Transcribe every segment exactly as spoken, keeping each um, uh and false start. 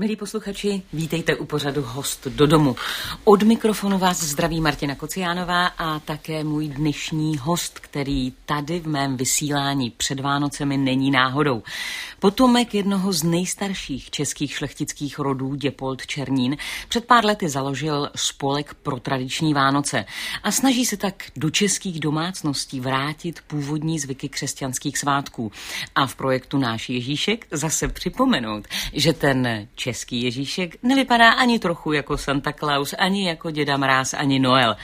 Milí posluchači, vítejte u pořadu Host do domu. Od mikrofonu vás zdraví Martina Kociánová a také můj dnešní host, který tady v mém vysílání před Vánocemi není náhodou. Potomek jednoho z nejstarších českých šlechtických rodů, Děpolt Černín, před pár lety založil spolek pro tradiční Vánoce a snaží se tak do českých domácností vrátit původní zvyky křesťanských svátků. A v projektu Náš Ježíšek zase připomenout, že ten český Ježíšek nevypadá ani trochu jako Santa Claus, ani jako Děda Mráz, ani Noel.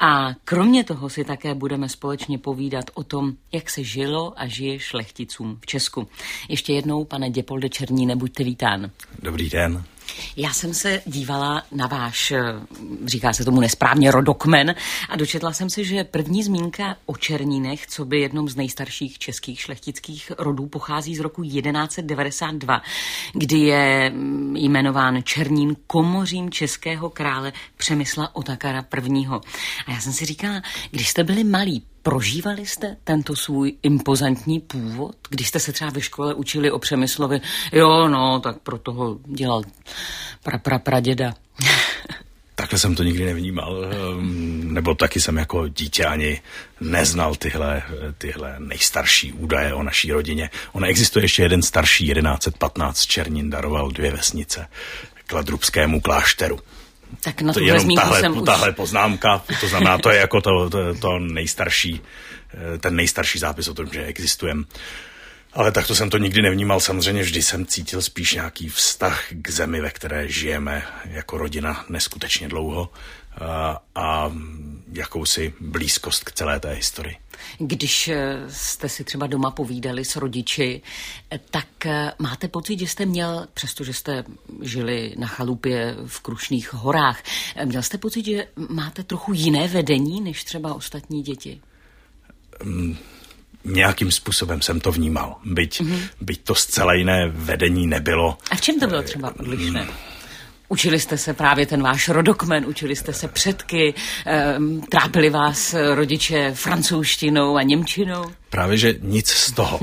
A kromě toho si také budeme společně povídat o tom, jak se žilo a žije šlechticům v Česku. Ještě jednou, pane Děpolde Černíne, buďte vítán. Dobrý den. Já jsem se dívala na váš, říká se tomu nesprávně, rodokmen a dočetla jsem se, že první zmínka o Černínech, co by jednom z nejstarších českých šlechtických rodů, pochází z roku jedenáct set devadesát dva, kdy je jmenován Černín komořím českého krále Přemysla Otakara I. A já jsem si říkala, když jste byli malí, prožívali jste tento svůj impozantní původ, když jste se třeba ve škole učili o Přemyslovi? Jo, no, tak pro toho dělal pra, pra, praděda. Takhle jsem to nikdy nevnímal, nebo taky jsem jako dítě ani neznal tyhle, tyhle nejstarší údaje o naší rodině. Ona existuje ještě jeden starší, jedenáct set patnáct Černín daroval dvě vesnice Kladrubskému klášteru. Tak na to jenom tahle, jsem tahle už... poznámka, to znamená, to je jako to, to, to nejstarší, ten nejstarší zápis o tom, že existujeme. Ale takto jsem to nikdy nevnímal, samozřejmě vždy jsem cítil spíš nějaký vztah k zemi, ve které žijeme jako rodina neskutečně dlouho a, a jakousi blízkost k celé té historii. Když jste si třeba doma povídali s rodiči, tak máte pocit, že jste měl, přestože jste žili na chalupě v Krušných horách, měl jste pocit, že máte trochu jiné vedení než třeba ostatní děti? Um. Nějakým způsobem jsem to vnímal, byť, mm-hmm. byť to zcela jiné vedení nebylo. A v čem to bylo třeba odlišné? Učili jste se právě ten váš rodokmen, učili jste se předky, trápili vás rodiče francouzštinou a němčinou? Právě, že nic z toho.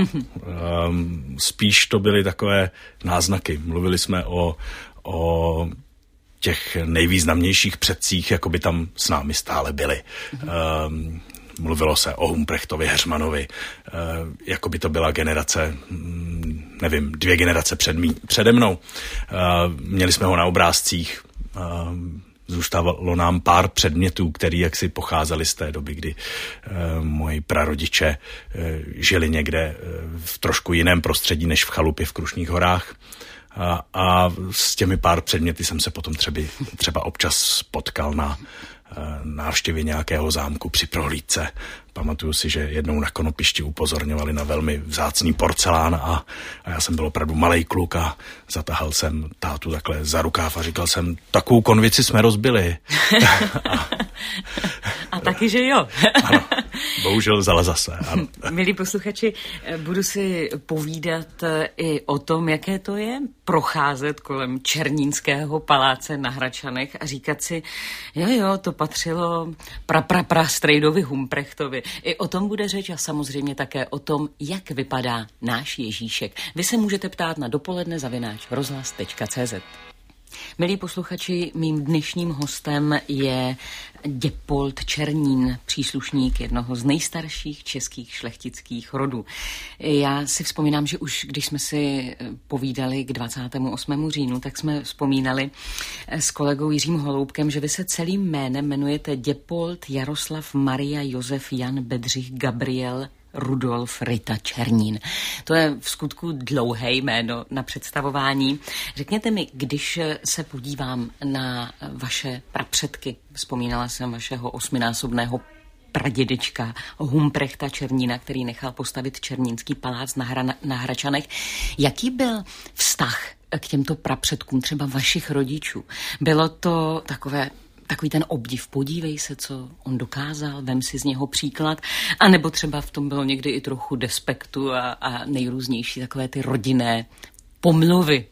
Spíš to byly takové náznaky. Mluvili jsme o... o těch nejvýznamnějších předcích, jako by tam s námi stále byli. Mm-hmm. Um, Mluvilo se o Humprechtovi, Heřmanovi, jako by to byla generace, nevím, dvě generace před mý, přede mnou. Měli jsme ho na obrázcích, zůstalo nám pár předmětů, které jaksi pocházely z té doby, kdy moji prarodiče žili někde v trošku jiném prostředí než v chalupě v Krušných horách. A, a s těmi pár předměty jsem se potom třeba, třeba občas potkal na návštěvy nějakého zámku při prohlídce. Pamatuju si, že jednou na Konopišti upozorňovali na velmi vzácný porcelán a, a já jsem byl opravdu malej kluk a zatahal jsem tátu takhle za rukáv a říkal jsem, takovou konvici jsme rozbili. a, a taky, že jo. Ano, bohužel vzala zase. Ano. Milí posluchači, budu si povídat i o tom, jaké to je procházet kolem Černínského paláce na Hradčanech a říkat si, jo, jo, to patřilo pra, pra, pra strejdovi Humprechtovi. I o tom bude řeč a samozřejmě také o tom, jak vypadá náš Ježíšek. Vy se můžete ptát na dopoledne zavináč rozhlas tečka cé zet. Milí posluchači, mým dnešním hostem je Děpolt Černín, příslušník jednoho z nejstarších českých šlechtických rodů. Já si vzpomínám, že už když jsme si povídali k dvacátému osmému říjnu, tak jsme vzpomínali s kolegou Jiřím Holoubkem, že vy se celým jménem jmenujete Děpolt Jaroslav Maria Josef Jan Bedřich Gabriel Rudolf Rita Černín. To je v skutku dlouhé jméno na představování. Řekněte mi, když se podívám na vaše prapředky, vzpomínala jsem vašeho osminásobného pradědečka Humprechta Černína, který nechal postavit Černínský palác na, Hra, na Hradčanech. Jaký byl vztah k těmto prapředkům třeba vašich rodičů? Bylo to takové... Takový ten obdiv, podívej se, co on dokázal, vem si z něho příklad, anebo třeba v tom bylo někdy i trochu despektu a, a nejrůznější takové ty rodinné pomluvy.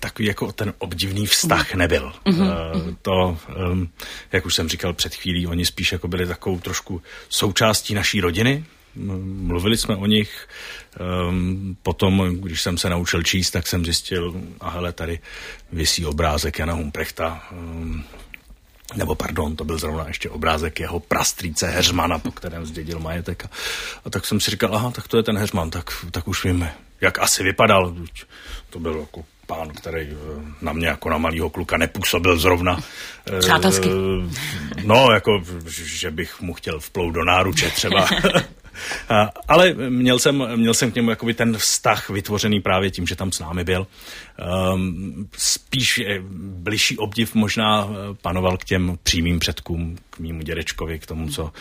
Takový jako ten obdivný vztah nebyl. Mm-hmm. To, jak už jsem říkal před chvílí, oni spíš jako byli takovou trošku součástí naší rodiny, mluvili jsme o nich. Potom, když jsem se naučil číst, tak jsem zjistil, a hele, tady visí obrázek Jana Humprechta, nebo pardon, to byl zrovna ještě obrázek jeho prastrýce Heřmana, po kterém zdědil majetek. A, a tak jsem si říkal, aha, tak to je ten Heřman, tak, tak už víme, jak asi vypadal. To byl jako pán, který na mě jako na malýho kluka nepůsobil zrovna přátelsky. No, jako, že bych mu chtěl vplout do náruče třeba. Ale měl jsem, měl jsem k němu jakoby ten vztah vytvořený právě tím, že tam s námi byl. Spíš bližší obdiv možná panoval k těm přímým předkům, k mému dědečkovi, k tomu, co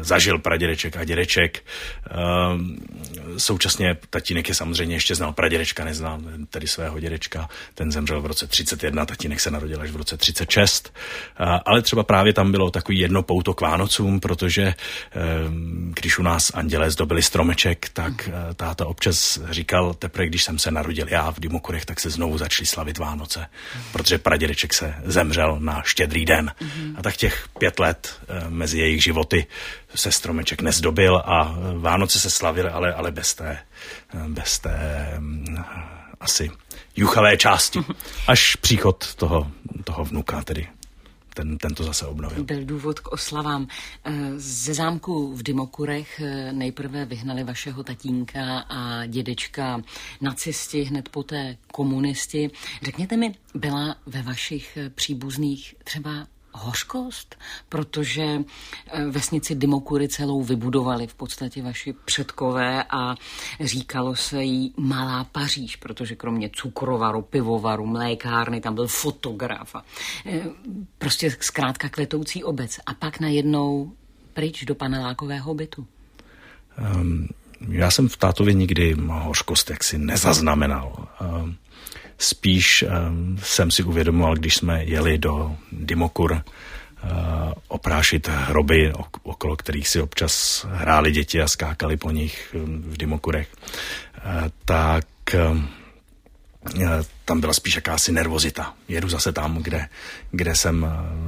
zažil pradědeček a dědeček. Současně tatínek je samozřejmě ještě znal, pradědečka neznal, tedy svého dědečka. Ten zemřel v roce třicet jedna, tatínek se narodil až v roce třicet šest. Ale třeba právě tam bylo takový jedno pouto k Vánocům, protože když u nás andělé zdobili stromeček, tak táta občas říkal, teprve když jsem se narodil já v Dymokurech, tak se znovu začaly slavit Vánoce, protože pradědeček se zemřel na Štědrý den. A tak těch pět let mezi jejich životy se stromeček nezdobil a Vánoce se slavily, ale, ale bez té, bez té asi juchalé části. Až příchod toho, toho vnuka tedy. Ten, ten to zase obnovil. Byl důvod k oslavám. Ze zámku v Dymokurech nejprve vyhnali vašeho tatínka a dědečka nacisti, hned poté komunisti. Řekněte mi, byla ve vašich příbuzných třeba hořkost? Protože vesnici Dymokury celou vybudovali v podstatě vaši předkové a říkalo se jí Malá Paříž, protože kromě cukrovaru, pivovaru, mlékárny, tam byl fotograf. A prostě zkrátka kvetoucí obec. A pak najednou pryč do panelákového bytu. Um, já jsem v tátovi nikdy hořkost jaksi nezaznamenal. Um. Spíš um, jsem si uvědomoval, když jsme jeli do Dymokur uh, oprášit hroby, ok- okolo kterých si občas hráli děti a skákali po nich v Dymokurech, uh, tak um, tam byla spíš jakási nervozita. Jedu zase tam, kde, kde jsem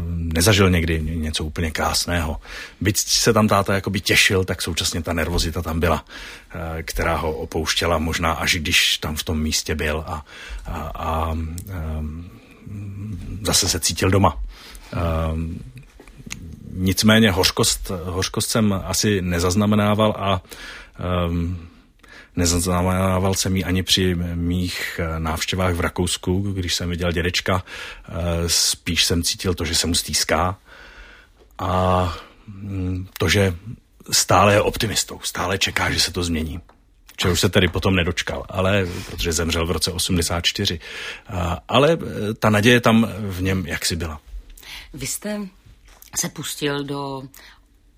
nezažil někdy něco úplně krásného. Byť se tam táta jakoby těšil, tak současně ta nervozita tam byla, která ho opouštěla možná až když tam v tom místě byl a, a, a zase se cítil doma. Nicméně hořkost, hořkost jsem asi nezaznamenával a nezaznamenával jsem ji ani při mých návštěvách v Rakousku, když jsem viděl dědečka. Spíš jsem cítil to, že se mu stýská a to, že stále je optimistou, stále čeká, že se to změní. Čehož se tedy potom nedočkal, ale protože zemřel v roce osmdesát čtyři. Ale ta naděje tam v něm jaksi byla. Vy jste se pustil do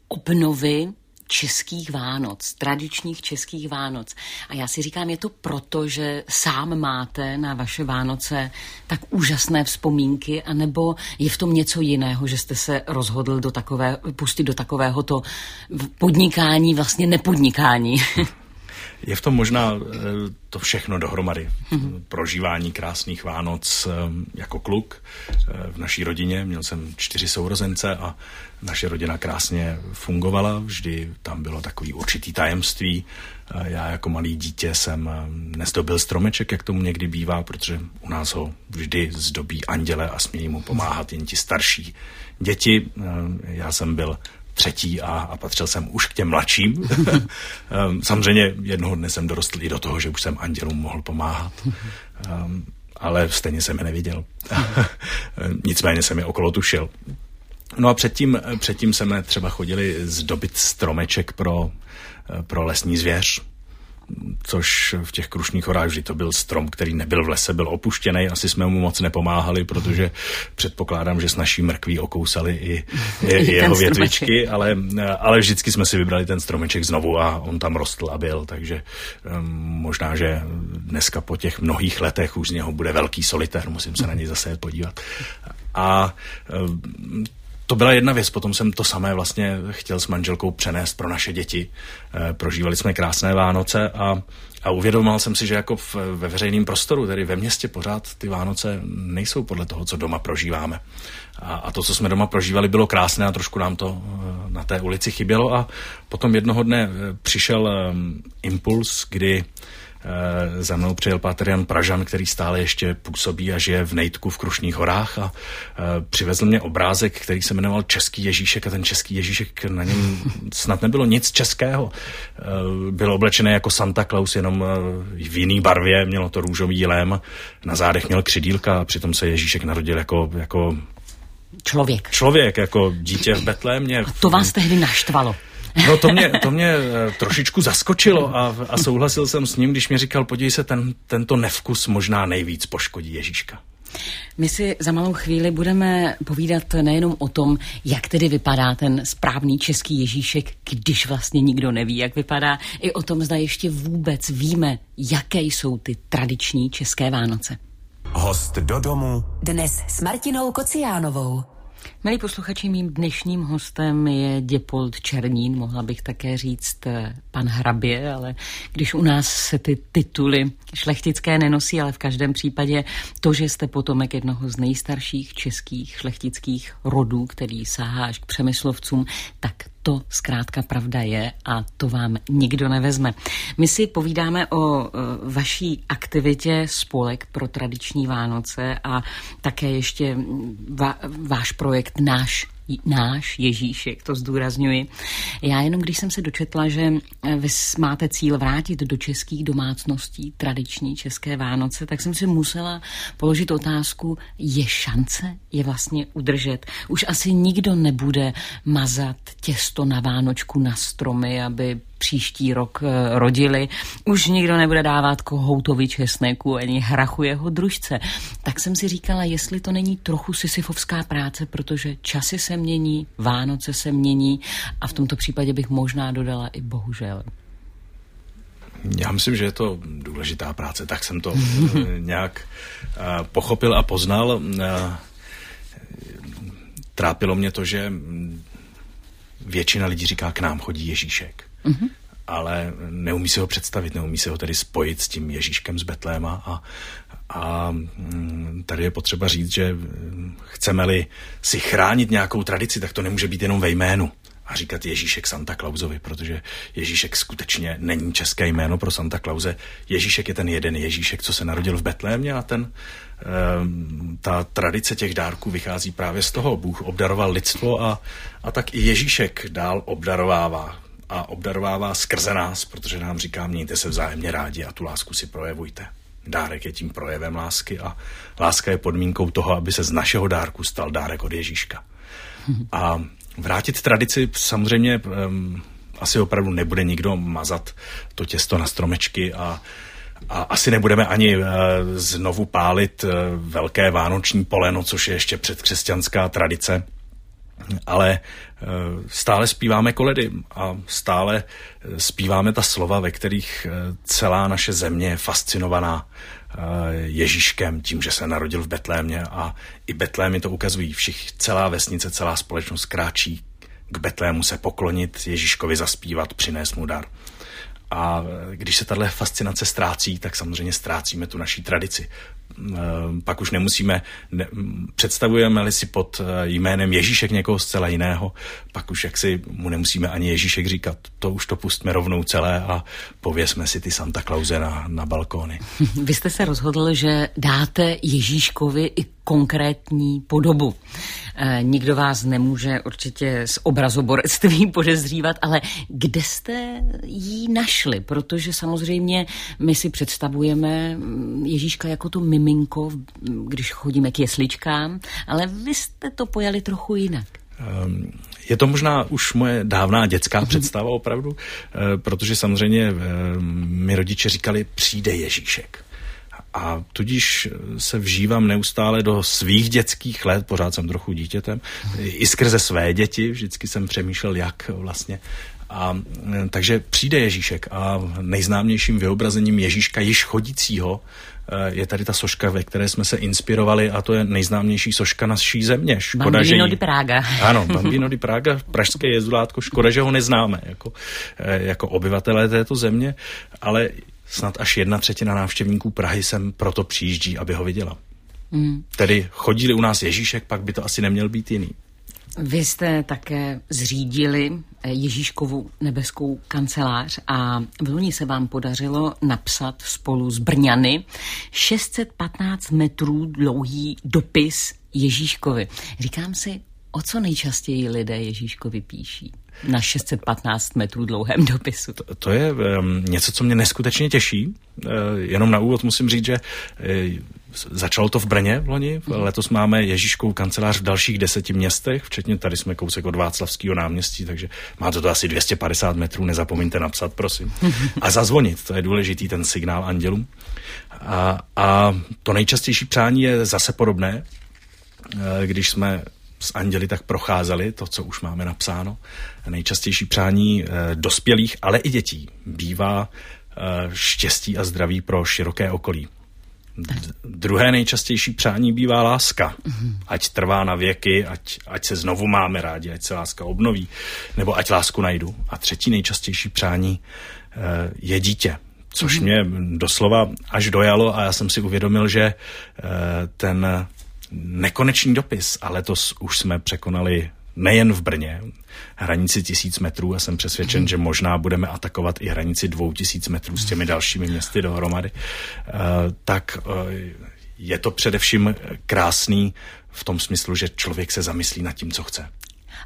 obnovy českých Vánoc, tradičních českých Vánoc. A já si říkám, je to proto, že sám máte na vaše Vánoce tak úžasné vzpomínky, anebo je v tom něco jiného, že jste se rozhodl do takové, pustit do takovéhoto podnikání, vlastně nepodnikání. Je v tom možná to všechno dohromady. Prožívání krásných Vánoc jako kluk v naší rodině. Měl jsem čtyři sourozence a naše rodina krásně fungovala. Vždy tam bylo takový určitý tajemství. Já jako malý dítě jsem nezdobil stromeček, jak tomu někdy bývá, protože u nás ho vždy zdobí anděle a smějí mu pomáhat jen ti starší děti. Já jsem byl třetí a, a patřil jsem už k těm mladším. Samozřejmě jednoho dne jsem dorostl i do toho, že už jsem andělům mohl pomáhat. Um, ale stejně jsem je neviděl. Nicméně jsem je okolo tušil. No a předtím, předtím jsme třeba chodili zdobit stromeček pro, pro lesní zvěř, což v těch Krušných horách vždy to byl strom, který nebyl v lese, byl opuštěný. Asi jsme mu moc nepomáhali, protože předpokládám, že s naší mrkví okousali i, i, i jeho větvičky, ale, ale vždycky jsme si vybrali ten stromeček znovu a on tam rostl a byl, takže um, možná, že dneska po těch mnohých letech už z něho bude velký solitér, musím se na něj zase podívat. A um, to byla jedna věc, potom jsem to samé vlastně chtěl s manželkou přenést pro naše děti. E, prožívali jsme krásné Vánoce a, a uvědomil jsem si, že jako v, ve veřejném prostoru, tedy ve městě, pořád ty Vánoce nejsou podle toho, co doma prožíváme. A, a to, co jsme doma prožívali, bylo krásné a trošku nám to e, na té ulici chybělo. A potom jednoho dne přišel e, impuls, kdy E, za mnou přijel páter Jan Pražan, který stále ještě působí a žije v Nejtku v Krušných horách a e, přivezl mě obrázek, který se jmenoval Český Ježíšek a ten Český Ježíšek, na něm snad nebylo nic českého. E, byl oblečený jako Santa Claus, jenom e, v jiný barvě, mělo to růžový lém, na zádech měl křidílka a přitom se Ježíšek narodil jako... jako člověk. Člověk, jako dítě v Betlémě. A to vás tehdy naštvalo. No to mě, to mě trošičku zaskočilo a, a souhlasil jsem s ním, když mi říkal, podívej se, ten, tento nevkus možná nejvíc poškodí Ježíška. My si za malou chvíli budeme povídat nejenom o tom, jak tedy vypadá ten správný český Ježíšek, když vlastně nikdo neví, jak vypadá, i o tom, zda ještě vůbec víme, jaké jsou ty tradiční české Vánoce. Host do domu. Dnes s Martinou Kociánovou. Milí posluchači, mým dnešním hostem je Děpolt Černín, mohla bych také říct pan hrabě, ale když u nás se ty tituly šlechtické nenosí, ale v každém případě to, že jste potomek jednoho z nejstarších českých šlechtických rodů, který sahá až k Přemyslovcům, tak to zkrátka pravda je a to vám nikdo nevezme. My si povídáme o vaší aktivitě Spolek pro tradiční Vánoce a také ještě va, váš projekt Náš, náš Ježíšek, to zdůrazňuji. Já jenom, když jsem se dočetla, že vy máte cíl vrátit do českých domácností tradiční české Vánoce, tak jsem si musela položit otázku, je šance je vlastně udržet. Už asi nikdo nebude mazat těsto na Vánočku na stromy, aby příští rok rodili. Už nikdo nebude dávat kohoutovi česneku ani hrachu jeho družce. Tak jsem si říkala, jestli to není trochu sisyfovská práce, protože časy se mění, Vánoce se mění a v tomto případě bych možná dodala i bohužel. Já myslím, že je to důležitá práce, tak jsem to nějak pochopil a poznal. Trápilo mě to, že většina lidí říká, k nám chodí Ježíšek. Mm-hmm. Ale neumí si ho představit, neumí si ho tedy spojit s tím Ježíškem z Betléma a, a tady je potřeba říct, že chceme-li si chránit nějakou tradici, tak to nemůže být jenom ve jménu a říkat Ježíšek Santa Clausovi, protože Ježíšek skutečně není české jméno pro Santa Clause. Ježíšek je ten jeden Ježíšek, co se narodil v Betlémě a ten, ta tradice těch dárků vychází právě z toho. Bůh obdaroval lidstvo a, a tak i Ježíšek dál obdarovává. A obdarovává skrze nás, protože nám říká, mějte se vzájemně rádi a tu lásku si projevujte. Dárek je tím projevem lásky a láska je podmínkou toho, aby se z našeho dárku stal dárek od Ježíška. A vrátit tradici samozřejmě um, asi opravdu nebude nikdo mazat to těsto na stromečky a, a asi nebudeme ani uh, znovu pálit uh, velké vánoční poleno, což je ještě předkřesťanská tradice. Ale stále zpíváme koledy a stále zpíváme ta slova, ve kterých celá naše země je fascinovaná Ježíškem, tím, že se narodil v Betlémě a i Betlémy to ukazují. Všich, celá vesnice, celá společnost kráčí k Betlému se poklonit, Ježíškovi zaspívat, přinést mu dar. A když se tahle fascinace ztrácí, tak samozřejmě ztrácíme tu naší tradici. Pak už nemusíme, ne, představujeme-li si pod jménem Ježíšek někoho zcela jiného, pak už jaksi mu nemusíme ani Ježíšek říkat. To už to pustíme rovnou celé a pověsme si ty Santa Clause na, na balkóny. Vy jste se rozhodl, že dáte Ježíškovi i konkrétní podobu. E, nikdo vás nemůže určitě z obrazoborectví podezřívat, ale kde jste ji našli? Protože samozřejmě my si představujeme Ježíška jako to miminko, když chodíme k jesličkám, ale vy jste to pojali trochu jinak. Je to možná už moje dávná dětská představa opravdu, protože samozřejmě mi rodiče říkali, přijde Ježíšek. A tudíž se vžívám neustále do svých dětských let, pořád jsem trochu dítětem, i skrze své děti, vždycky jsem přemýšlel, jak vlastně A takže přijde Ježíšek a nejznámějším vyobrazením Ježíška již chodícího je tady ta soška, ve které jsme se inspirovali, a to je nejznámější soška naší země. Škoda, Bambino že... di Praga. Ano, Bambino di Praga, pražské jezdulátko, škoda, že ho neznáme jako, jako obyvatelé této země, ale snad až jedna třetina návštěvníků Prahy sem proto přijíždí, aby ho viděla. Hmm. Tedy chodili u nás Ježíšek, pak by to asi neměl být jiný. Vy jste také zřídili Ježíškovu nebeskou kancelář a v loni se vám podařilo napsat spolu s Brňany šest set patnáct metrů dlouhý dopis Ježíškovi. Říkám si, o co nejčastěji lidé Ježíškovi píší na šest set patnáct metrů dlouhém dopisu? To, to je um, něco, co mě neskutečně těší. E, jenom na úvod musím říct, že e, začalo to v Brně v loni. Letos máme Ježíškovu kancelář v dalších deseti městech, včetně tady jsme kousek od Václavského náměstí, takže má to, to asi dvě stě padesát metrů, nezapomeňte napsat, prosím. A zazvonit, to je důležitý ten signál andělům. A, a to nejčastější přání je zase podobné, e, když jsme s anděli tak procházeli to, co už máme napsáno. Nejčastější přání e, dospělých, ale i dětí bývá e, štěstí a zdraví pro široké okolí. D- druhé nejčastější přání bývá láska. Ať trvá na věky, ať, ať se znovu máme rádi, ať se láska obnoví, nebo ať lásku najdu. A třetí nejčastější přání e, je dítě. Což mě doslova až dojalo a já jsem si uvědomil, že e, ten... nekonečný dopis, a letos už jsme překonali nejen v Brně hranici tisíc metrů a jsem přesvědčen, mm. že možná budeme atakovat i hranici dvou tisíc metrů s těmi dalšími městy dohromady, uh, tak uh, je to především krásný v tom smyslu, že člověk se zamyslí nad tím, co chce.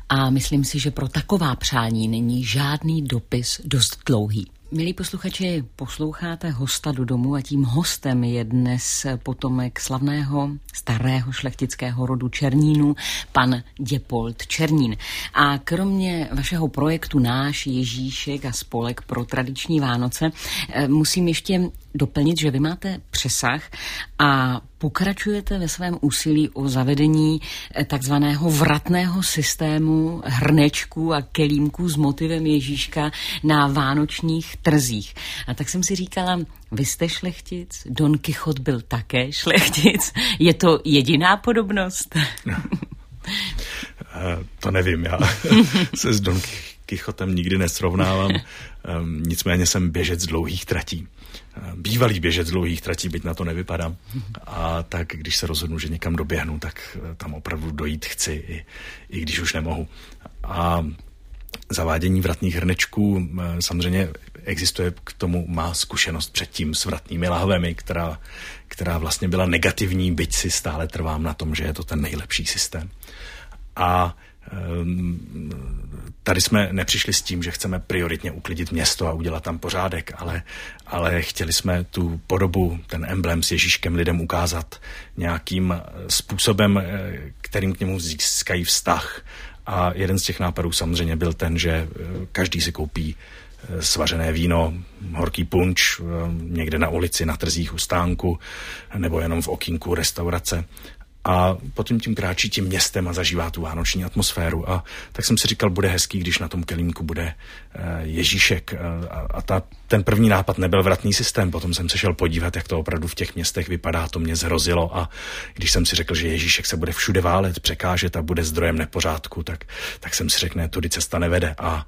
A myslím si, že pro taková přání není žádný dopis dost dlouhý. Milí posluchači, posloucháte Hosta do domu a tím hostem je dnes potomek slavného starého šlechtického rodu Černínů, pan Děpolt Černín. A kromě vašeho projektu Náš Ježíšek a spolek pro tradiční Vánoce musím ještě doplnit, že vy máte přesah a pokračujete ve svém úsilí o zavedení takzvaného vratného systému hrnečků a kelímků s motivem Ježíška na vánočních trzích. A tak jsem si říkala, vy jste šlechtic, Don Kichot byl také šlechtic. Je to jediná podobnost? To nevím, já se s Don Kichotem nikdy nesrovnávám, nicméně jsem běžec dlouhých tratí. Bývalý běžec dlouhých tratí, byť na to nevypadám. A tak, když se rozhodnu, že někam doběhnu, tak tam opravdu dojít chci, i, i když už nemohu. A zavádění vratných hrnečků, samozřejmě existuje k tomu má zkušenost předtím s vratnými lahvemi, která, která vlastně byla negativní, byť si stále trvám na tom, že je to ten nejlepší systém. A tady jsme nepřišli s tím, že chceme prioritně uklidit město a udělat tam pořádek, ale, ale chtěli jsme tu podobu, ten emblém s Ježíškem lidem ukázat nějakým způsobem, kterým k němu získají vztah. A jeden z těch nápadů samozřejmě byl ten, že každý si koupí svařené víno, horký punč někde na ulici, na trzích u stánku nebo jenom v okýnku restaurace. A potom tím kráčí tím městem a zažívá tu vánoční atmosféru. A tak jsem si říkal, bude hezký, když na tom kelímku bude Ježíšek. A, a ta, ten první nápad nebyl vratný systém. Potom jsem se šel podívat, jak to opravdu v těch městech vypadá. To mě zhrozilo. A když jsem si řekl, že Ježíšek se bude všude válet, překážet a bude zdrojem nepořádku, tak, tak jsem si řekl, ne, tudy cesta nevede. A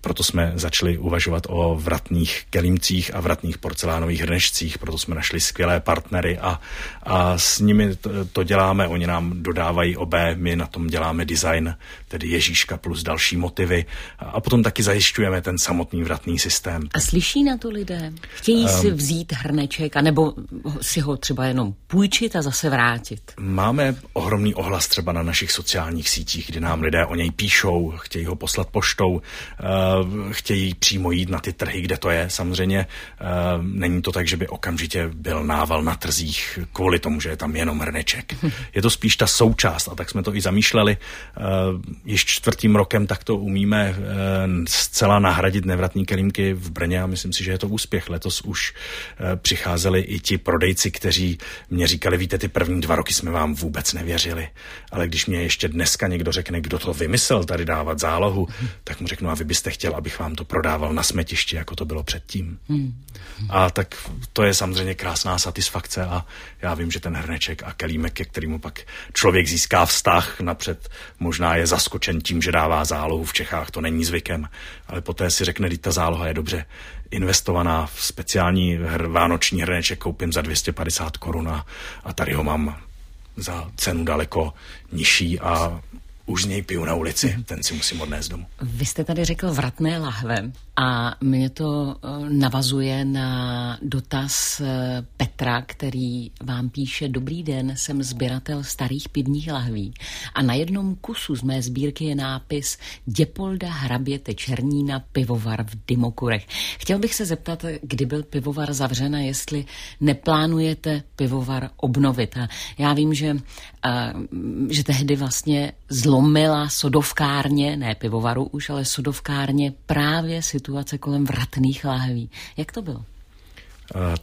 proto jsme začali uvažovat o vratných kelímcích a vratných porcelánových hrnečcích. Proto jsme našli skvělé partnery a, a s nimi to, to dělá. Oni nám dodávají obé, my na tom děláme design, tedy Ježíška plus další motivy a potom taky zajišťujeme ten samotný vratný systém. A slyší na to lidé? Chtějí um, si vzít hrneček, anebo si ho třeba jenom půjčit a zase vrátit? Máme ohromný ohlas třeba na našich sociálních sítích, kdy nám lidé o něj píšou, chtějí ho poslat poštou, uh, chtějí přímo jít na ty trhy, kde to je. Samozřejmě uh, není to tak, že by okamžitě byl nával na trzích kvůli tomu, že je tam jenom hrneček. je to spíš ta součást, a tak jsme to i zamýšleli. Již čtvrtým rokem tak to umíme zcela nahradit nevratní kelímky v Brně a myslím si, že je to úspěch. Letos už přicházeli i ti prodejci, kteří mě říkali, víte, ty první dva roky jsme vám vůbec nevěřili, ale když mě ještě dneska někdo řekne, kdo to vymyslel tady dávat zálohu, tak mu řeknu, a vy byste chtěl, abych vám to prodával na smetišti, jako to bylo předtím. A tak to je samozřejmě krásná satisfakce a já vím, že ten hrneček a kelímek, ke kterému pak člověk získá vztah napřed, možná je zaskočen tím, že dává zálohu v Čechách, to není zvykem, ale poté si řekne, ta záloha je dobře investovaná, v speciální hr, vánoční hrneček koupím za dvě stě padesát korun a, a tady ho mám za cenu daleko nižší a už z něj piju na ulici, ten si musím odnést domů. Vy jste tady řekl vratné lahve a mě to navazuje na dotaz Petra, který vám píše: dobrý den, jsem sběratel starých pivních lahví a na jednom kusu z mé sbírky je nápis Děpolda hraběte Černína pivovar v Dymokurech. Chtěl bych se zeptat, kdy byl pivovar zavřen a jestli neplánujete pivovar obnovit. A já vím, že, a, že tehdy vlastně zlomila sodovkárně, ne pivovaru už, ale sodovkárně právě situace kolem vratných láhví. Jak to bylo?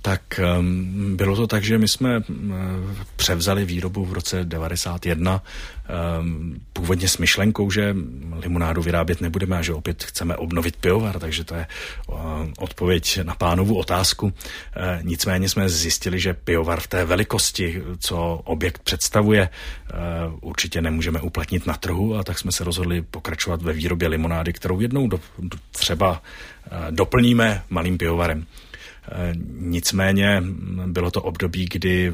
Tak bylo to tak, že my jsme převzali výrobu v roce devadesát jedna původně s myšlenkou, že limonádu vyrábět nebudeme a že opět chceme obnovit pivovar, takže to je odpověď na pánovu otázku. Nicméně jsme zjistili, že pivovar v té velikosti, co objekt představuje, určitě nemůžeme uplatnit na trhu, a tak jsme se rozhodli pokračovat ve výrobě limonády, kterou jednou do, třeba doplníme malým pivovarem. Nicméně bylo to období, kdy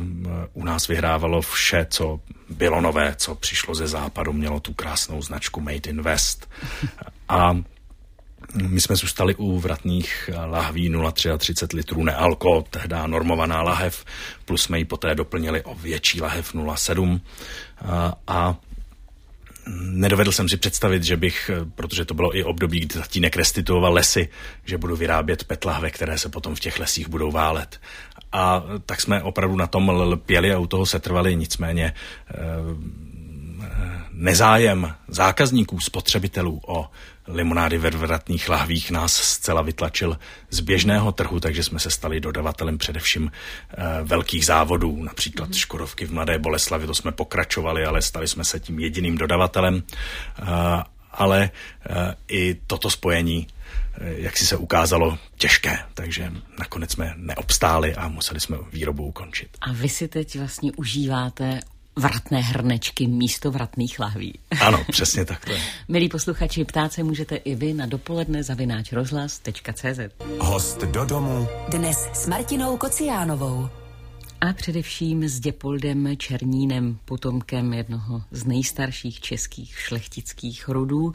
u nás vyhrávalo vše, co bylo nové, co přišlo ze západu, mělo tu krásnou značku Made in West. A my jsme zůstali u vratných lahví nula třicet tři litrů nealko, tehdy normovaná lahev, plus jsme ji poté doplnili o větší lahev nula sedm a, a nedovedl jsem si představit, že bych, protože to bylo i období, kdy tatínek restituoval lesy, že budu vyrábět petlahve, které se potom v těch lesích budou válet. A tak jsme opravdu na tom lpěli a u toho se trvali, nicméně nezájem zákazníků, spotřebitelů o limonády ve vratných lahvích nás zcela vytlačil z běžného trhu, takže jsme se stali dodavatelem především e, velkých závodů, například mm-hmm. Škodovky v Mladé Boleslavi, to jsme pokračovali, ale stali jsme se tím jediným dodavatelem. E, ale e, i toto spojení, e, jak si se ukázalo, těžké, takže nakonec jsme neobstáli a museli jsme výrobu ukončit. A vy si teď vlastně užíváte vratné hrnečky místo vratných lahví. Ano, přesně tak to je. Milí posluchači, ptát se můžete i vy na dopoledne zavináč rozhlas tečka cz. Host do domu. Dnes s Martinou Kociánovou. A především s Děpoldem Černínem, potomkem jednoho z nejstarších českých šlechtických rodů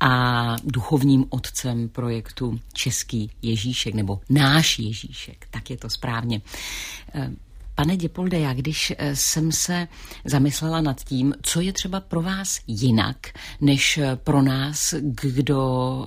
a duchovním otcem projektu Český Ježíšek, nebo Náš Ježíšek, tak je to správně. Pane Děpolde, já když jsem se zamyslela nad tím, co je třeba pro vás jinak, než pro nás, kdo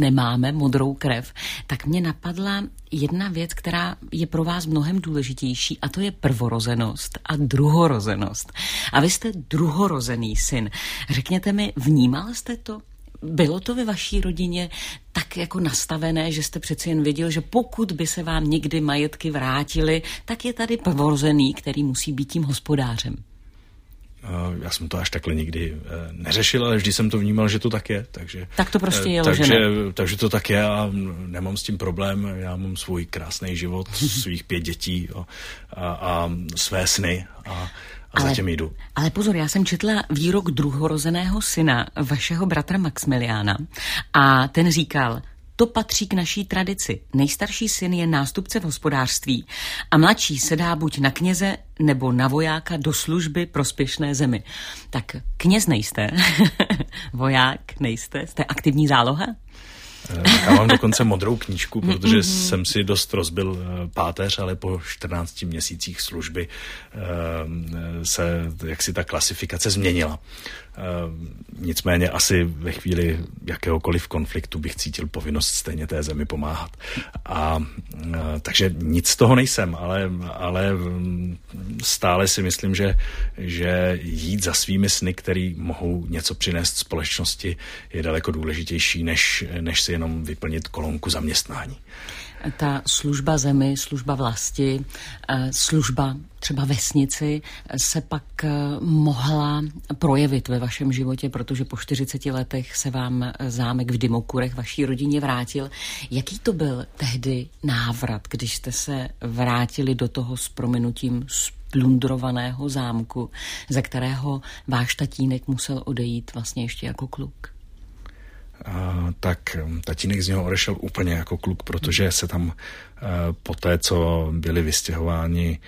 nemáme modrou krev, tak mě napadla jedna věc, která je pro vás mnohem důležitější, a to je prvorozenost a druhorozenost. A vy jste druhorozený syn. Řekněte mi, vnímal jste to? Bylo to ve vaší rodině tak jako nastavené, že jste přeci jen věděl, že pokud by se vám někdy majetky vrátily, tak je tady prvorozený, který musí být tím hospodářem? Já jsem to až takhle nikdy neřešil, ale vždy jsem to vnímal, že to tak je. Takže, tak to prostě je takže, ložené. Takže to tak je a nemám s tím problém. Já mám svůj krásný život, svých pět dětí a, a, a své sny a A ale, zatím jdu. Ale pozor, já jsem četla výrok druhorozeného syna, vašeho bratra Maximiliána, a ten říkal: to patří k naší tradici. Nejstarší syn je nástupce v hospodářství a mladší se dá buď na kněze nebo na vojáka do služby prospěšné zemi. Tak kněz nejste, voják nejste, jste aktivní záloha? Já mám dokonce modrou knížku, protože jsem si dost rozbil páteř, ale po čtrnácti měsících služby se jaksi ta klasifikace změnila. Nicméně asi ve chvíli jakéhokoliv konfliktu bych cítil povinnost stejně té zemi pomáhat. A, takže nic z toho nejsem, ale, ale stále si myslím, že, že jít za svými sny, který mohou něco přinést společnosti, je daleko důležitější, než, než si jenom vyplnit kolonku zaměstnání. Ta služba zemi, služba vlasti, služba třeba vesnici se pak mohla projevit ve vašem životě, protože po čtyřiceti letech se vám zámek v Dymokurech vaší rodině vrátil. Jaký to byl tehdy návrat, když jste se vrátili do toho s prominutím splundrovaného zámku, ze kterého váš tatínek musel odejít vlastně ještě jako kluk? A tak tatínek z něho odešel úplně jako kluk, protože se tam po té, co byli vystěhováni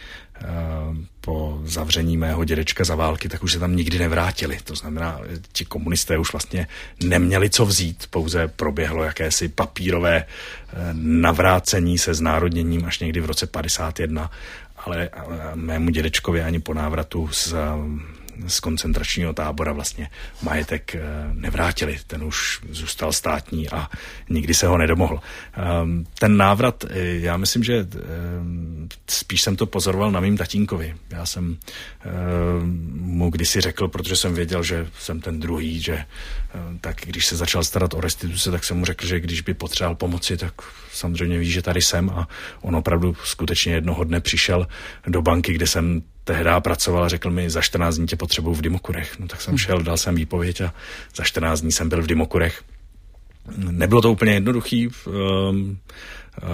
po zavření mého dědečka za války, tak už se tam nikdy nevrátili. To znamená, ti komunisté už vlastně neměli co vzít, pouze proběhlo jakési papírové navrácení se znárodněním až někdy v roce padesát jedna, ale mému dědečkovi ani po návratu z... z koncentračního tábora vlastně majetek nevrátili. Ten už zůstal státní a nikdy se ho nedomohl. Ten návrat, já myslím, že spíš jsem to pozoroval na mým tatínkovi. Já jsem mu kdysi řekl, protože jsem věděl, že jsem ten druhý, že tak když se začal starat o restituce, tak jsem mu řekl, že když by potřeboval pomoci, tak samozřejmě ví, že tady jsem, a on opravdu skutečně jednoho dne přišel do banky, kde jsem tehdy pracoval, a řekl mi, za čtrnáct dní tě potřebuju v Dymokurech. No tak jsem šel, dal jsem výpověď a za čtrnáct dní jsem byl v Dymokurech. Nebylo to úplně jednoduchý.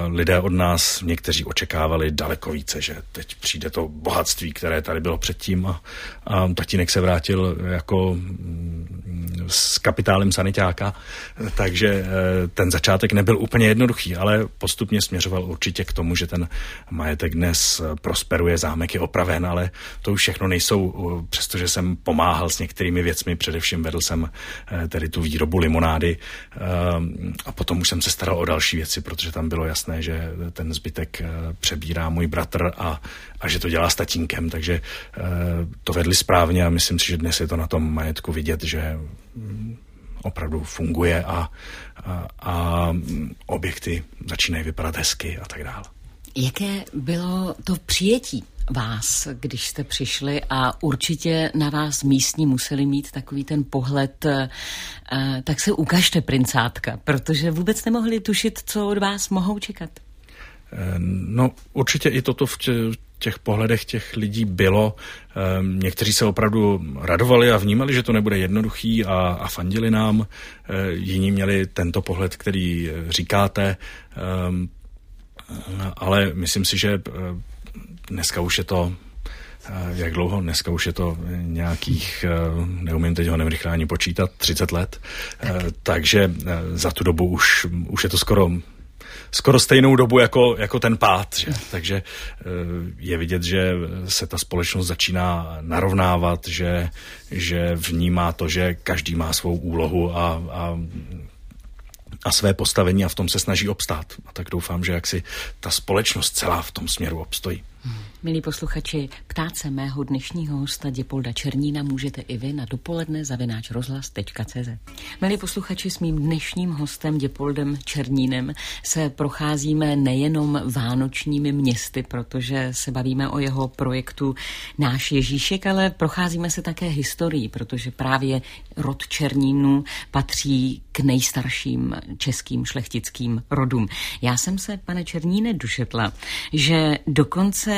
Lidé od nás, někteří očekávali daleko více, že teď přijde to bohatství, které tady bylo předtím, a, a tatínek se vrátil jako s kapitálem sanitáka, takže ten začátek nebyl úplně jednoduchý, ale postupně směřoval určitě k tomu, že ten majetek dnes prosperuje, zámek je opraven, ale to už všechno nejsou, přestože jsem pomáhal s některými věcmi, především vedl jsem tedy tu výrobu limonády a potom už jsem se staral o další věci, protože tam bylo jasné, že ten zbytek přebírá můj bratr a, a že to dělá s tatínkem, takže to vedli správně a myslím si, že dnes je to na tom majetku vidět, že opravdu funguje a, a, a objekty začínají vypadat hezky a tak dále. Jaké bylo to přijetí vás, když jste přišli, a určitě na vás místní museli mít takový ten pohled, tak se ukažte, princátka, protože vůbec nemohli tušit, co od vás mohou čekat. No určitě i toto v těch pohledech těch lidí bylo. Někteří se opravdu radovali a vnímali, že to nebude jednoduchý a, a fandili nám. Jiní měli tento pohled, který říkáte, ale myslím si, že dneska už je to, jak dlouho, dneska už je to nějakých, neumím teď ho nevyrychle ani počítat, třicet let, tak. takže za tu dobu už, už je to skoro, skoro stejnou dobu jako, jako ten pád, že? Takže je vidět, že se ta společnost začíná narovnávat, že, že vnímá to, že každý má svou úlohu a, a a své postavení a v tom se snaží obstát. A tak doufám, že jaksi ta společnost celá v tom směru obstojí. Hmm. Milí posluchači, ptát se mého dnešního hosta Děpolda Černína můžete i vy na dopoledne zavináč rozhlas tečka cz. Milí posluchači, s mým dnešním hostem Děpoldem Černínem se procházíme nejenom vánočními městy, protože se bavíme o jeho projektu Náš Ježíšek, ale procházíme se také historií, protože právě rod Černínů patří k nejstarším českým šlechtickým rodům. Já jsem se, pane Černíne, dočetla, že dokonce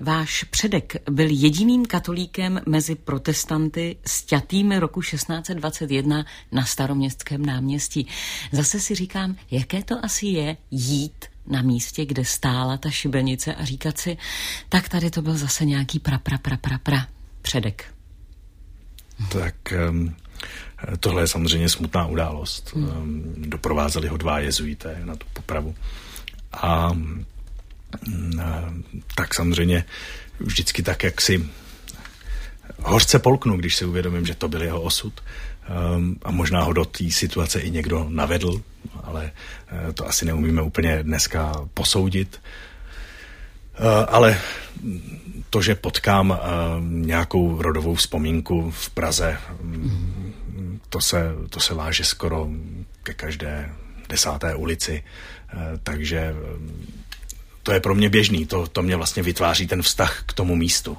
váš předek byl jediným katolíkem mezi protestanty sťatými roku šestnáct dvacet jedna na Staroměstském náměstí. Zase si říkám, jaké to asi je jít na místě, kde stála ta šibenice, a říkat si, tak tady to byl zase nějaký pra, pra, pra, pra, pra předek. Tak... Um... Tohle je samozřejmě smutná událost. Hmm. Doprovázeli ho dva jezuité na tu popravu. A tak samozřejmě vždycky tak, jak si hořce polknu, když si uvědomím, že to byl jeho osud. A možná ho do té situace i někdo navedl, ale to asi neumíme úplně dneska posoudit. Ale to, že potkám nějakou rodovou vzpomínku v Praze, to se, to se váže skoro ke každé desáté ulici, takže to je pro mě běžný, to, to mě vlastně vytváří ten vztah k tomu místu.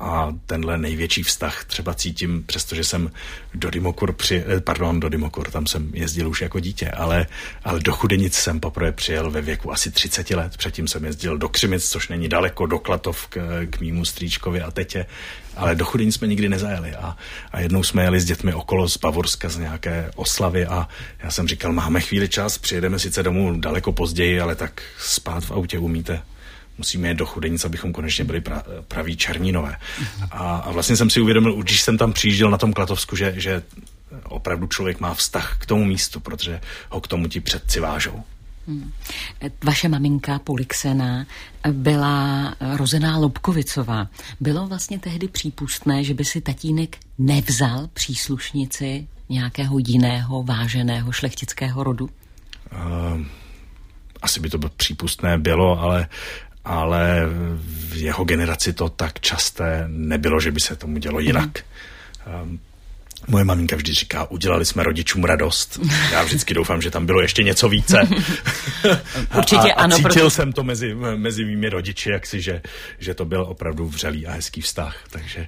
A tenhle největší vztah třeba cítím, přestože jsem do Dymokur, při, pardon, do Dymokur, tam jsem jezdil už jako dítě, ale, ale do Chudenic jsem poprvé přijel ve věku asi třicet let, předtím jsem jezdil do Křimic, což není daleko, do Klatov k, k mýmu strýčkovi a tetě, ale do Chudenic jsme nikdy nezajeli a, a jednou jsme jeli s dětmi okolo z Bavorska z nějaké oslavy a já jsem říkal, máme chvíli čas, přijedeme sice domů daleko později, ale tak spát v autě umíte. Musíme jít do Chudenic, abychom konečně byli pra, praví Černínové. A, a vlastně jsem si uvědomil, když jsem tam přijížděl na tom Klatovsku, že, že opravdu člověk má vztah k tomu místu, protože ho k tomu ti předci vážou. Hmm. Vaše maminka Polyxena byla rozená Lobkovicová. Bylo vlastně tehdy přípustné, že by si tatínek nevzal příslušnici nějakého jiného váženého šlechtického rodu? Uh, asi by to bylo přípustné bylo, ale ale v jeho generaci to tak časté nebylo, že by se tomu dělo jinak. Mm. Moje maminka vždy říká, udělali jsme rodičům radost. Já vždycky doufám, že tam bylo ještě něco více. Určitě a, a ano. Cítil proto... jsem to mezi, mezi mými rodiči, jaksi, že, že to byl opravdu vřelý a hezký vztah. Takže,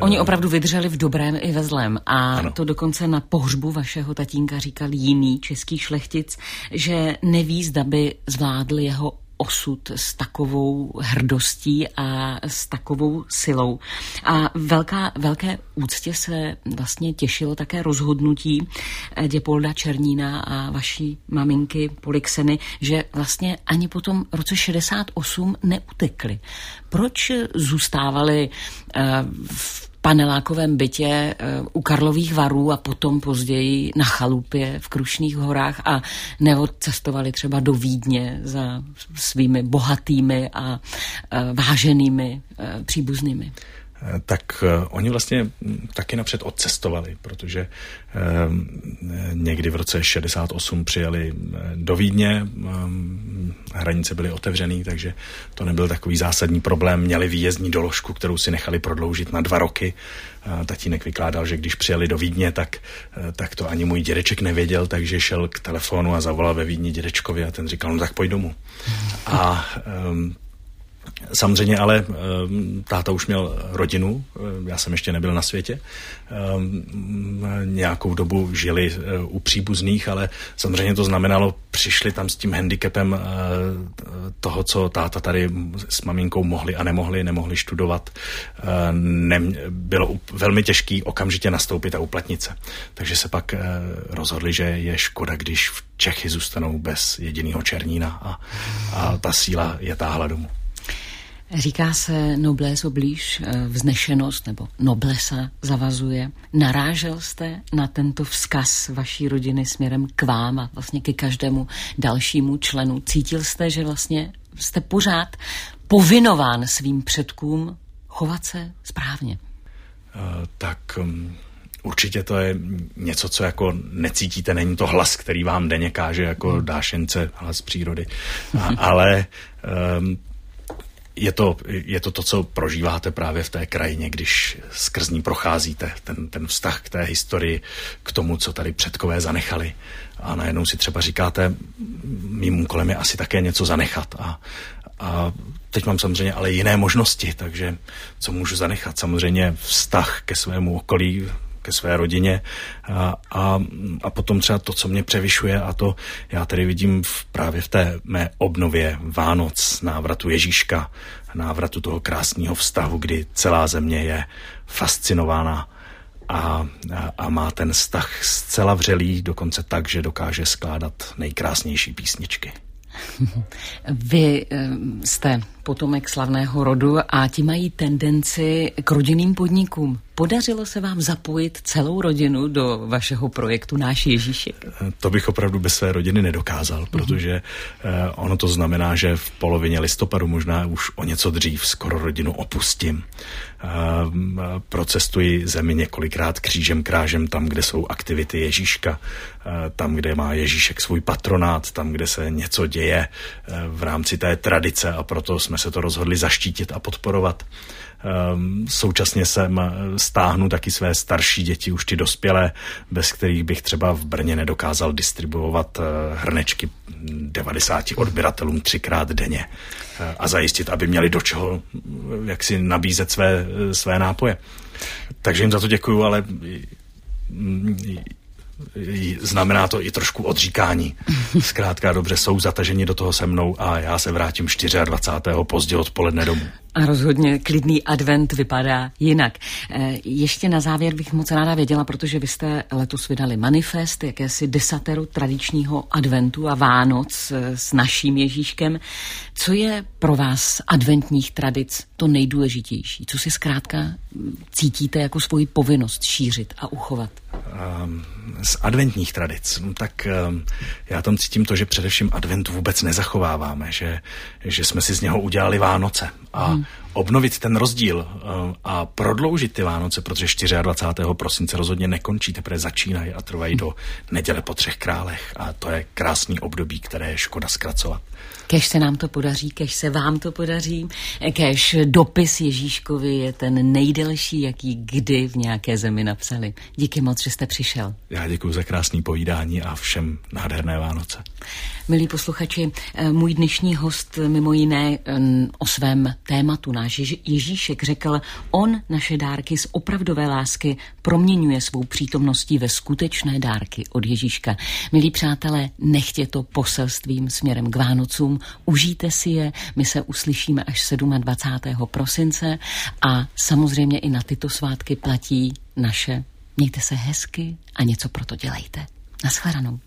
oni opravdu vydřeli v dobrém i ve zlém. A ano. To dokonce na pohřbu vašeho tatínka říkal jiný český šlechtic, že neví, zda by zvládl jeho osud s takovou hrdostí a s takovou silou. A velká, velké úctě se vlastně těšilo také rozhodnutí Děpolda Černína a vaší maminky Polyxeny, že vlastně ani po tom roce šedesát osm neutekli. Proč zůstávali v panelákovém bytě u Karlových Varů a potom později na chalupě v Krušných horách a neodcestovali třeba do Vídně za svými bohatými a váženými příbuznými? Tak oni vlastně taky napřed odcestovali, protože někdy v roce šedesát osm přijeli do Vídně, hranice byly otevřený, takže to nebyl takový zásadní problém. Měli výjezdní doložku, kterou si nechali prodloužit na dva roky. Tatínek vykládal, že když přijeli do Vídně, tak, tak to ani můj dědeček nevěděl, takže šel k telefonu a zavolal ve Vídni dědečkovi a ten říkal, no tak pojď domů. A samozřejmě ale táta už měl rodinu, já jsem ještě nebyl na světě, nějakou dobu žili u příbuzných, ale samozřejmě to znamenalo, přišli tam s tím handicapem toho, co táta tady s maminkou mohli a nemohli, nemohli studovat, Nem, bylo velmi těžký okamžitě nastoupit a uplatnit se. Takže se pak rozhodli, že je škoda, když v Čechy zůstanou bez jediného Černína a, a ta síla je táhla domů. Říká se noblesse oblige, vznešenost nebo noblesa zavazuje. Narážel jste na tento vzkaz vaší rodiny směrem k vám a vlastně ke každému dalšímu členu? Cítil jste, že vlastně jste pořád povinován svým předkům chovat se správně? Tak určitě to je něco, co jako necítíte, není to hlas, který vám denně káže jako dášence, hlas přírody, a, ale... Um, Je to, je to to, co prožíváte právě v té krajině, když skrz ní procházíte, ten, ten vztah k té historii, k tomu, co tady předkové zanechali. A najednou si třeba říkáte, mým úkolem je asi také něco zanechat. A, a teď mám samozřejmě ale jiné možnosti, takže co můžu zanechat? Samozřejmě vztah ke svému okolí, ke své rodině a, a, a potom třeba to, co mě převyšuje a to já tady vidím v, právě v té mé obnově Vánoc, návratu Ježíška, návratu toho krásného vztahu, kdy celá země je fascinována a, a, a má ten vztah zcela vřelý, dokonce tak, že dokáže skládat nejkrásnější písničky. Vy jste potomek slavného rodu a ti mají tendenci k rodinným podnikům. Podařilo se vám zapojit celou rodinu do vašeho projektu Náš Ježíšek? To bych opravdu bez své rodiny nedokázal, protože ono to znamená, že v polovině listopadu, možná už o něco dřív, skoro rodinu opustím. Procestuji zemi několikrát křížem krážem tam, kde jsou aktivity Ježíška, tam, kde má Ježíšek svůj patronát, tam, kde se něco děje v rámci té tradice, a proto jsme se to rozhodli zaštítit a podporovat. Současně jsem stáhnu taky své starší děti, už ty dospělé, bez kterých bych třeba v Brně nedokázal distribuovat hrnečky devadesáti odběratelům třikrát denně a zajistit, aby měli do čeho jaksi nabízet své, své nápoje. Takže jim za to děkuju, ale znamená to i trošku odříkání. Zkrátka dobře, jsou zataženi do toho se mnou a já se vrátím dvacátého čtvrtého pozdě odpoledne domů. A rozhodně klidný advent vypadá jinak. Ještě na závěr bych moc ráda věděla, protože vy jste letos vydali manifest jakési desateru tradičního adventu a Vánoc s naším Ježíškem. Co je pro vás adventních tradic to nejdůležitější? Co si zkrátka cítíte jako svoji povinnost šířit a uchovat? Z adventních tradic, tak já tam cítím to, že především advent vůbec nezachováváme, že, že jsme si z něho udělali Vánoce. A hmm. obnovit ten rozdíl a prodloužit ty Vánoce, protože dvacátého čtvrtého prosince rozhodně nekončí, teprve začínají a trvají do neděle po Třech králech. A to je krásný období, které je škoda zkracovat. Kéž se nám to podaří, kéž se vám to podaří, kéž dopis Ježíškovi je ten nejdelší, jaký kdy v nějaké zemi napsali. Díky moc, že jste přišel. Já děkuji za krásný povídání a všem nádherné Vánoce. Milí posluchači, můj dnešní host mimo jiné o svém tématu Náš Ježíšek řekl: on naše dárky z opravdové lásky proměňuje svou přítomností ve skutečné dárky od Ježíška. Milí přátelé, nechtě to poselstvím směrem k Vánocům, užijte si je, my se uslyšíme až dvacátého sedmého prosince a samozřejmě i na tyto svátky platí naše: mějte se hezky a něco proto dělejte. Naschledanou.